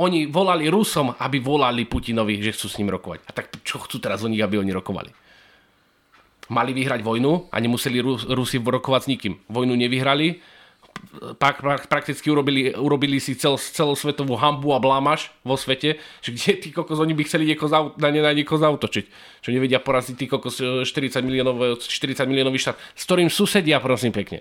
Oni volali Rusom, aby volali Putinovi, že chcú s ním rokovať. A tak čo chcú teraz oni, aby oni rokovali? Mali vyhrať vojnu a nemuseli Rusi rokovať s nikým. Vojnu nevyhrali, prakticky urobili, urobili si cel, celosvetovú hanbu a blámaž vo svete, že kde tí kokos, oni by chceli niekoho zau, na, na niekoho zautočiť. Čo nevedia poraziť tí kokos štyridsať miliónový štát, s ktorým susedia, prosím pekne.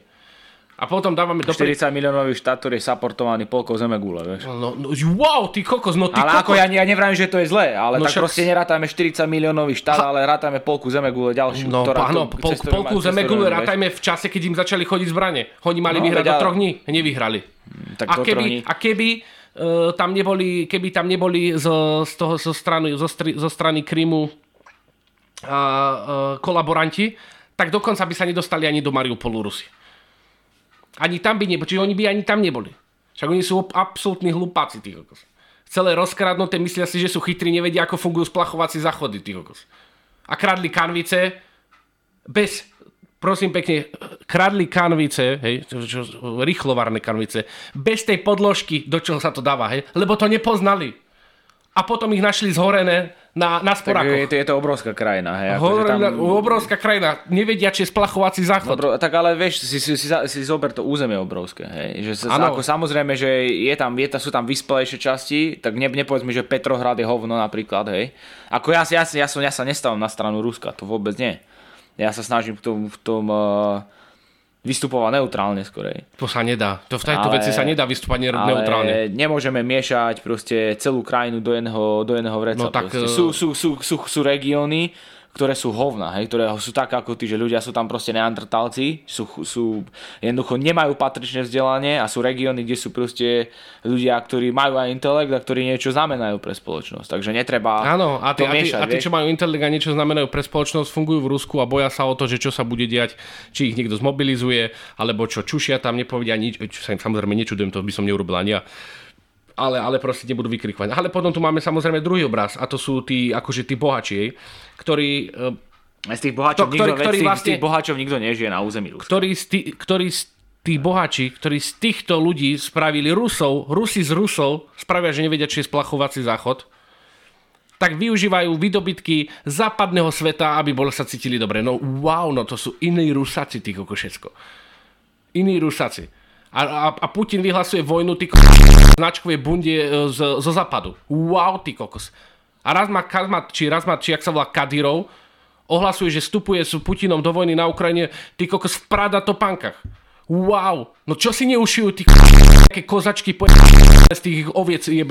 A potom dávame do štyridsať miliónový štát, ktorý je saportovaný polkou zeme gule, vieš. No, no, wow, ty kokos, no ty ale kokos. Ale ako ja, ja nevravím, že to je zlé, ale no, tak však... proste nerátame štyridsať miliónový štát, ha... ale rátame polku zeme gule ďalšiu. No ktorá, páno, to, pol, cestorým, polku cestorým, zeme gule rátame v čase, keď im začali chodiť zbrane. Oni mali no, vyhrať do troch dní, nevyhrali. Tak a, keby, a keby, uh, tam neboli, keby tam neboli z, z toho, zo, strany, zo, stri, zo strany Krymu uh, uh, kolaboranti, tak dokonca by sa nedostali ani do Mariupolu Rusy. Ani tam by neboli, čiže oni by ani tam neboli. Však oni sú absolútni hlupáci, tí kokos. Celé rozkradnuté, myslia si, že sú chytri, nevedia, ako fungujú splachovací záchody, tí kokos. A kradli kanvice bez, prosím pekne, kradli kanvice, hej, rýchlovárne kanvice, bez tej podložky, do čoho sa to dáva, hej, lebo to nepoznali. A potom ich našli zhorené na, na sporákoch. Je, je to obrovská krajina. Hej, Horena, tam... Obrovská krajina. Nevedia, či je splachovací záchod. No, tak ale vieš, si, si, si, si zober to územie obrovské. Hej. Že sa, ako, samozrejme, že je tam, je, sú tam vyspelejšie časti, tak ne, nepovedz mi, že Petrohrad je hovno napríklad. Hej. Ako ja, ja, ja, som, ja sa nestávam na stranu Ruska, to vôbec nie. Ja sa snažím v tom... V tom uh... vystupovať neutrálne skorej. To sa nedá. To v tejto ale, veci sa nedá vystupovať neutrálne. Ale nemôžeme miešať proste celú krajinu do jedného, do jedného vreca. No, tak, sú, sú, sú, sú, sú regióny, ktoré sú hovna, hej, ktoré sú tak ako tí, že ľudia sú tam proste neandertálci, sú, sú, jednoducho nemajú patričné vzdelanie a sú regióny, kde sú proste ľudia, ktorí majú aj intelekt a ktorí niečo znamenajú pre spoločnosť. Takže netreba áno, a tí, to miešať. A tí, a tí, čo majú intelekt a niečo znamenajú pre spoločnosť, fungujú v Rusku a boja sa o to, že čo sa bude diať, či ich niekto zmobilizuje, alebo čo čušia tam, nepovedia nič, čo sa im samozrejme nečudujem, to by som neurobil ani ja. Ale, ale proste nebudú vykrikovať. Ale potom tu máme samozrejme druhý obraz a to sú tí, akože tí bohači, ktorí... Z tých bohačov, to, ktorý, nikto, ktorý z tých, vlastne, z tých bohačov nikto nežije na území Ruska. Ktorí z, tý, ktorí z tých bohači, ktorí z týchto ľudí spravili Rusov, Rusi z Rusov, spravia, že nevedia, či je splachovací záchod, tak využívajú výdobytky západného sveta, aby bol sa cítili dobre. No wow, no to sú iní Rusáci, tí kokošecko. Iní Rusáci. A, a, a Putin vyhlasuje vojnu, ty kokos, značkovej bundie z, zo západu. Wow, ty kokos. A raz má, či raz má, či jak sa volá Kadirov, ohlasuje, že vstupuje s Putinom do vojny na Ukrajine, ty kokos v Prada topánkach. Wow, no čo si neušijú, ty kokos, také kozačky po... z tých oviec je...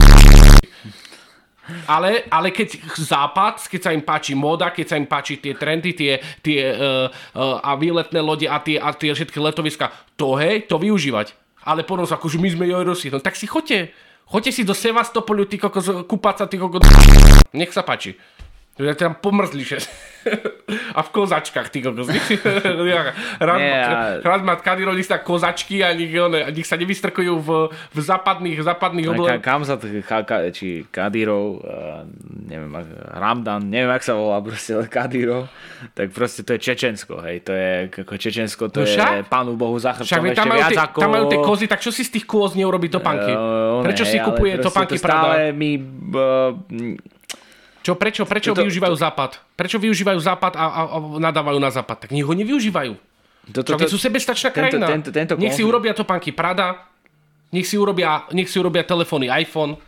Ale, ale keď západ, keď sa im páči móda, keď sa im páči tie trendy, tie, tie uh, uh, a výletné lode a tie, a tie všetky letoviska, to hej, to využívať. Ale po nás, akože my sme joj Rusi, no tak si choďte. Choďte si do Sevastopolu, ty kokos, kúpať sa, ty kokos, nech sa páči. Ja tam pomrzlíš. A v kozačkách, ty kokos. Raz má Kadirov lista kozačky a nech, one, nech sa nevystrkujú v, v západných západných oblekoch. Kam sa, či Kadirov, neviem, Ramdan, neviem, jak sa volá proste Kadirov, tak proste to je Čečensko, hej. To je, Čečensko to no je pánu Bohu za chrbtom ešte viac ako... Tam majú tie kozy, tak čo si z tých kôz neurobi topánky? Uh, Prečo ne, si kupuje topánky to Prada? My... Uh, Čo, prečo, prečo to, využívajú to, Západ? Prečo využívajú Západ a, a, a nadávajú na Západ? Tak nech ho nevyužívajú. To, to, to, sú sebestačná krajina. Tento, tento, tento nech si urobia topánky Prada, nech si urobia, nech si urobia telefóny iPhone.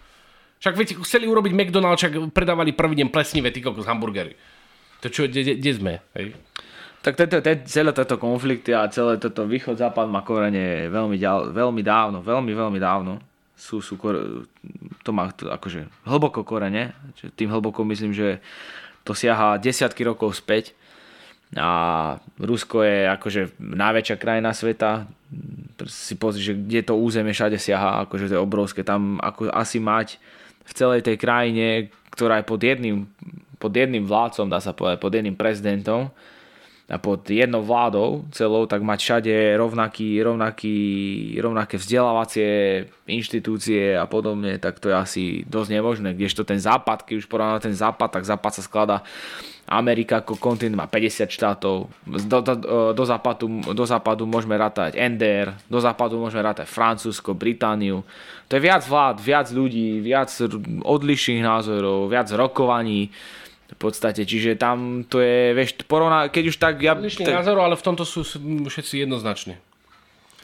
Však viete, chceli urobiť McDonald's, však predávali prvý deň plesnivé, ty kokos, hamburgery. To čo, kde sme? Hej. Tak tento, tento, celé toto konflikty a celé toto východ-západ má korene veľmi, veľmi dávno, veľmi, veľmi dávno. Sú, sú, to má akože hlboko korene, tým hlboko myslím, že to siaha desiatky rokov späť a Rusko je akože najväčšia krajina sveta, si pozri, že kde to územie všade siaha, akože to je obrovské, tam ako asi mať v celej tej krajine, ktorá je pod jedným, pod jedným vládcom, dá sa povedať, pod jedným prezidentom, pod jednou vládou celou, tak mať všade rovnaký, rovnaký, rovnaké vzdelávacie inštitúcie a podobne, tak to je asi dosť nemožné. Kdežto ten západ, keď už porovnáme ten západ, tak západ sa skladá, Amerika ako kontinent má päťdesiat štátov, do, do, do, západu, do západu môžeme rátať en dé er, do západu môžeme rátať Francúzsko, Britániu. To je viac vlád, viac ľudí, viac odlišných názorov, viac rokovaní. V podstate, čiže tam to je, vieš, porovná, keď už tak... Ja, Lišný te... názor, ale v tomto sú všetci jednoznačne.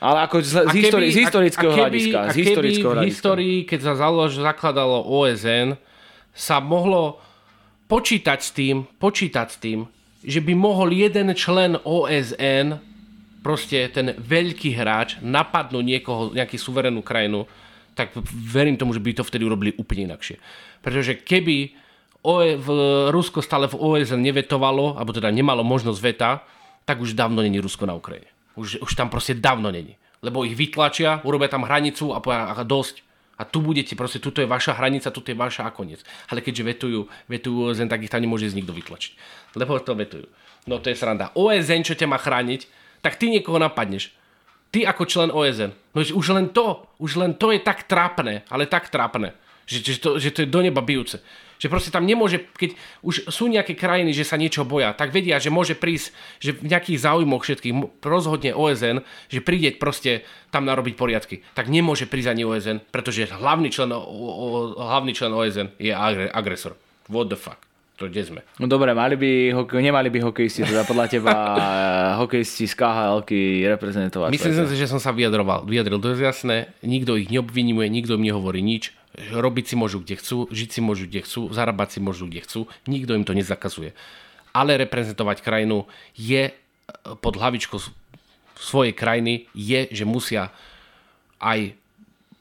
Ale ako z, keby, z, histori- z historického a keby, hľadiska. A keby, z historického hľadiska. V histórii, keď sa založ, zakladalo ó es en, sa mohlo počítať s tým, počítať s tým, že by mohol jeden člen ó es en, proste ten veľký hráč, napadnúť niekoho, nejakú suverénnu krajinu, tak verím tomu, že by to vtedy urobili úplne inakšie. Pretože keby... O, v Rusko stále v ó es en nevetovalo, alebo teda nemalo možnosť veta, tak už dávno není Rusko na Ukrajine. Už, už tam proste dávno není. Lebo ich vytlačia, urobia tam hranicu a povedia, a dosť. A tu budete, proste, tuto je vaša hranica, tuto je vaša a koniec. Ale keďže vetujú, vetujú ó es en, tak ich tam nemôže z nikto vytlačiť. Lebo to vetujú. No to je sranda. ó es en, čo ťa má chrániť, tak ty niekoho napadneš. Ty ako člen ó es en. No už len to, už len to je tak trápne, ale tak trápne. Že, že, to, že to je do neba bijúce. Že proste tam nemôže, keď už sú nejaké krajiny, že sa niečo boja, tak vedia, že môže prísť, že v nejakých záujmoch všetkých rozhodne ó es en, že príde proste tam narobiť poriadky. Tak nemôže prísť ani ó es en, pretože hlavný člen, o, o, hlavný člen ó es en je agresor. What the fuck? To kde sme? No dobre, mali by, nemali by hokejisti, teda podľa teba hokejisti z ká há elky reprezentovať. Myslím si, že som sa vyjadroval. Vyjadril, to je jasné. Nikto ich neobvinuje, nikto im nehovorí nič. Robiť si môžu, kde chcú, žiť si môžu, kde chcú, zarábať si môžu, kde chcú. Nikto im to nezakazuje. Ale reprezentovať krajinu je pod hlavičkou svojej krajiny je, že musia aj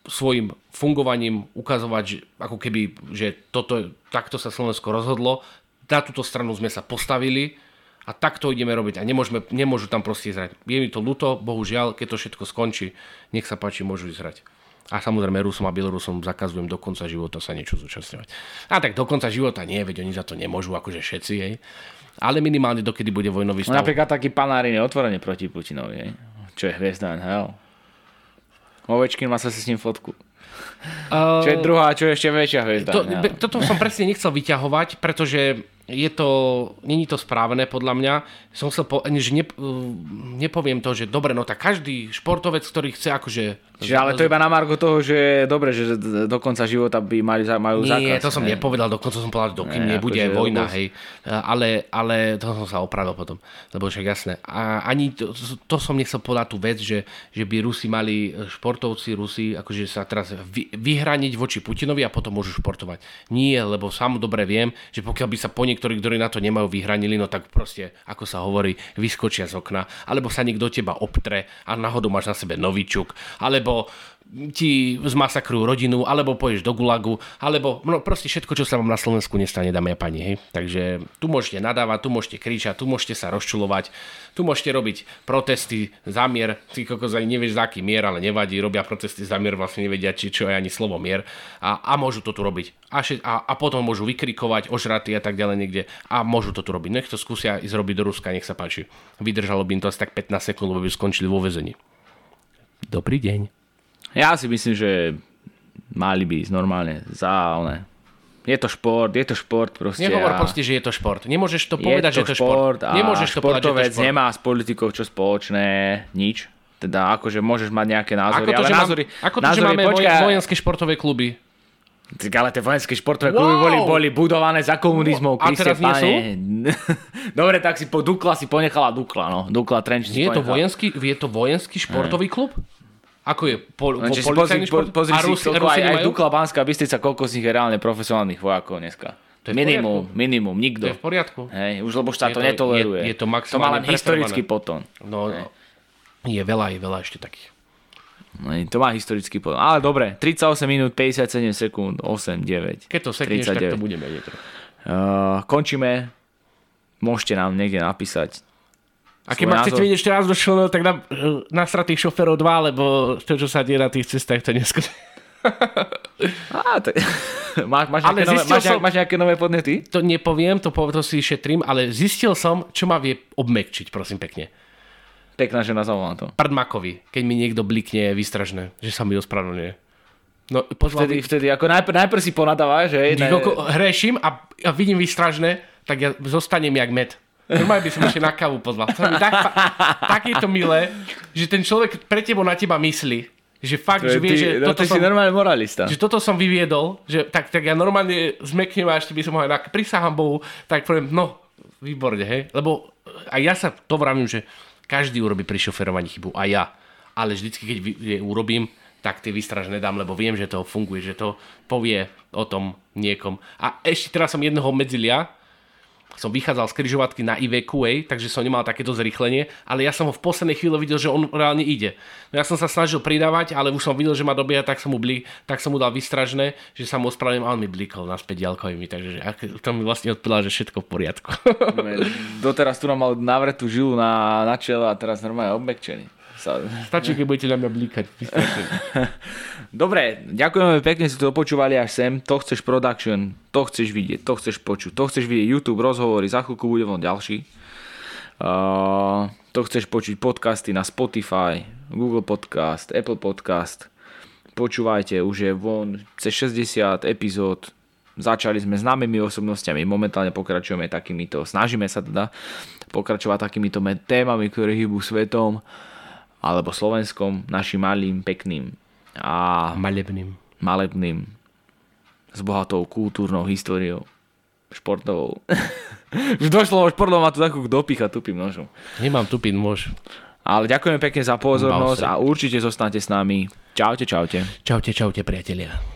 svojim fungovaním ukazovať, že, ako keby, že toto, takto sa Slovensko rozhodlo, na túto stranu sme sa postavili a takto ideme robiť a nemôžeme, nemôžu tam proste ísť hrať. Je mi to ľúto, bohužiaľ, keď to všetko skončí, nech sa páči, môžu ísť hrať. A samozrejme Rusom a Bielorusom zakazujem do konca života sa niečo zúčastňovať. A tak do konca života nie, veď oni za to nemôžu, akože všetci, hej. Ale minimálne dokedy bude vojnový stav. No, napríklad taký Panarin je otvorene proti Putinovi, hej. Čo je hviezda en há el. Ovečkin má sa si s ním fotku. Uh, čo je druhá, čo je ešte väčšia hviezda. To, ja. Toto som presne nechcel vyťahovať, pretože je to, nie je to správne podľa mňa. Som chcel, po, že ne, nepoviem to, že dobre, no tak každý športovec, ktorý chce akože... Že, ale to iba na margo toho, že dobre, že do konca života by mali, majú zákaz. Nie, to som ne. nepovedal, dokonca som povedal, dokým ne, nebude aj vojna, vôbec. Hej. Ale, ale to som sa opravil potom, lebo však jasné. A ani to, to som nechcel povedať tú vec, že, že by Rusi mali športovci, Rusi akože sa teraz vy, vyhraniť voči Putinovi a potom môžu športovať. Nie, lebo sám dobre viem, že pokiaľ by sa po niektorí, ktorí na to nemajú, vyhranili, no tak proste, ako sa hovorí, vyskočia z okna, alebo sa niekto teba obtre a náhodou máš na sebe novičuk, alebo alebo ti zmasakrujú rodinu, alebo pôjdeš do gulagu, alebo no, proste všetko, čo sa vám na Slovensku nestane, dámy a pani. Hej. Takže tu môžete nadávať, tu môžete kričať, tu môžete sa rozčulovať, tu môžete robiť protesty, zamier, ty kokos ani nevieš za aký mier, ale nevadí, robia protesty, zamier, vlastne nevedia, či čo je ani slovo mier a, a môžu to tu robiť. A, a, a potom môžu vykrikovať, ožratí a tak ďalej niekde a môžu to tu robiť. Nech to skúsia ísť robiť do Ruska, nech sa páči. Vydržalo by im to asi tak pätnásť sekúnd, lebo by skončili vo väzení. Dobrý deň. Ja si myslím, že mali by ísť normálne za oné. Je to šport, je to šport proste. Nehovor a... proste, že je to šport. Nemôžeš to povedať, je to že je to šport. A nemôžeš to povedať, že to šport. Športovec nemá s politikou čo spoločné, nič. Teda akože môžeš mať nejaké názory. Ako to, ale že, názory, mám, ako to názory, že máme počka... vojenské športové kluby? Ale tie vojenské športové kluby wow. boli, boli budované za komunizmov. A teraz nie sú? Dobre, tak si po Dukla si ponechala Dukla. No. Dukla Trenčín si je ponechala. To vojenský, je to vojenský športový klub? Ako je po, po, policajný šport? Po, pozri a Rusi, si, koľko, Rusi aj, aj Dukla, Banská Bystrica, koľko z nich je reálne profesionálnych vojakov dneska. Minimum, minimum, nikto. To je v poriadku. Hej, už lebo štát to netoleruje. Je, je to maximálne pretrvané. To má len historický potom. No, no, je veľa, je veľa ešte takých. To má historický potom. Ale dobre, tridsaťosem minút, päťdesiatsedem sekúnd, osem, deväť. Keď to sekneš, tak to budeme niečo. Uh, končíme. Môžete nám niekde napísať. A keď ma chcete vidieť ešte raz do členov, tak na, na stratých šoferov dva, lebo to, čo sa deje na tých cestách, to neskôr. Á, to... Máš, máš, ale nové, máš, som, máš nejaké nové podnety? To nepoviem, to, po, to si šetrím, ale zistil som, čo ma vie obmekčiť, prosím pekne. Pekná žena, zavolám to. Prdmakovi, keď mi niekto blikne výstražné, že sa mi ospravedlňuje. No, vtedy, vtedy, ako najpr- najprv si ponadávaš, že? Ako hreším a, a vidím výstražné, tak ja zostanem jak med. Normálne by som ešte na kávu pozval. Tak, tak je to milé, že ten človek pre tebo na teba myslí. Že fakt, to že vie, ty, že no, toto som... normálne moralista. Že toto som vyviedol, že tak, tak ja normálne zmeknem a ešte by som mohol, ak prisahám Bohu, tak poviem, no, výborne, hej. Lebo aj ja sa to vravím, že každý urobí pri šoferovaní chybu, aj ja. Ale vždycky, keď je urobím, tak tie výstražné dám, lebo viem, že to funguje, že to povie o tom niekom. A ešte teraz som jedného medzilia, som vychádzal z križovatky na í vé kú á, takže som nemal takéto zrýchlenie, ale ja som ho v poslednej chvíli videl, že on reálne ide. No ja som sa snažil pridávať, ale už som videl, že ma dobieha, tak som mu, blí, tak som mu dal výstražné, že sa mu ospravedlním a on mi blíkol naspäť ďalkovými, takže to mi vlastne odpíla, že všetko v poriadku. Doteraz tu nám mal navretú žilu na, na čele a teraz normálne obmekčený. Stačí, keď budete na mňa blíkať. Dobre, ďakujeme pekne, si to počúvali až sem. To chceš production, to chceš vidieť, to chceš počuť, to chceš vidieť YouTube, rozhovory, za chvíľku bude von ďalší. Uh, to chceš počuť podcasty na Spotify, Google Podcast, Apple Podcast. Počúvajte, už je von cez šesťdesiat epizód. Začali sme známymi osobnostiami, momentálne pokračujeme takýmito, snažíme sa teda pokračovať takýmito témami, ktoré hýbu svetom. Alebo slovenskom, našim malým, pekným a malebným, malebným s bohatou kultúrnou históriou, športovou. Už došlo, športovou ma tu takú dopícha tupým nožom. Nemám tupý nôž. Ale ďakujeme pekne za pozornosť a určite zostanete s nami. Čaute, čaute. Čaute, čaute, priatelia.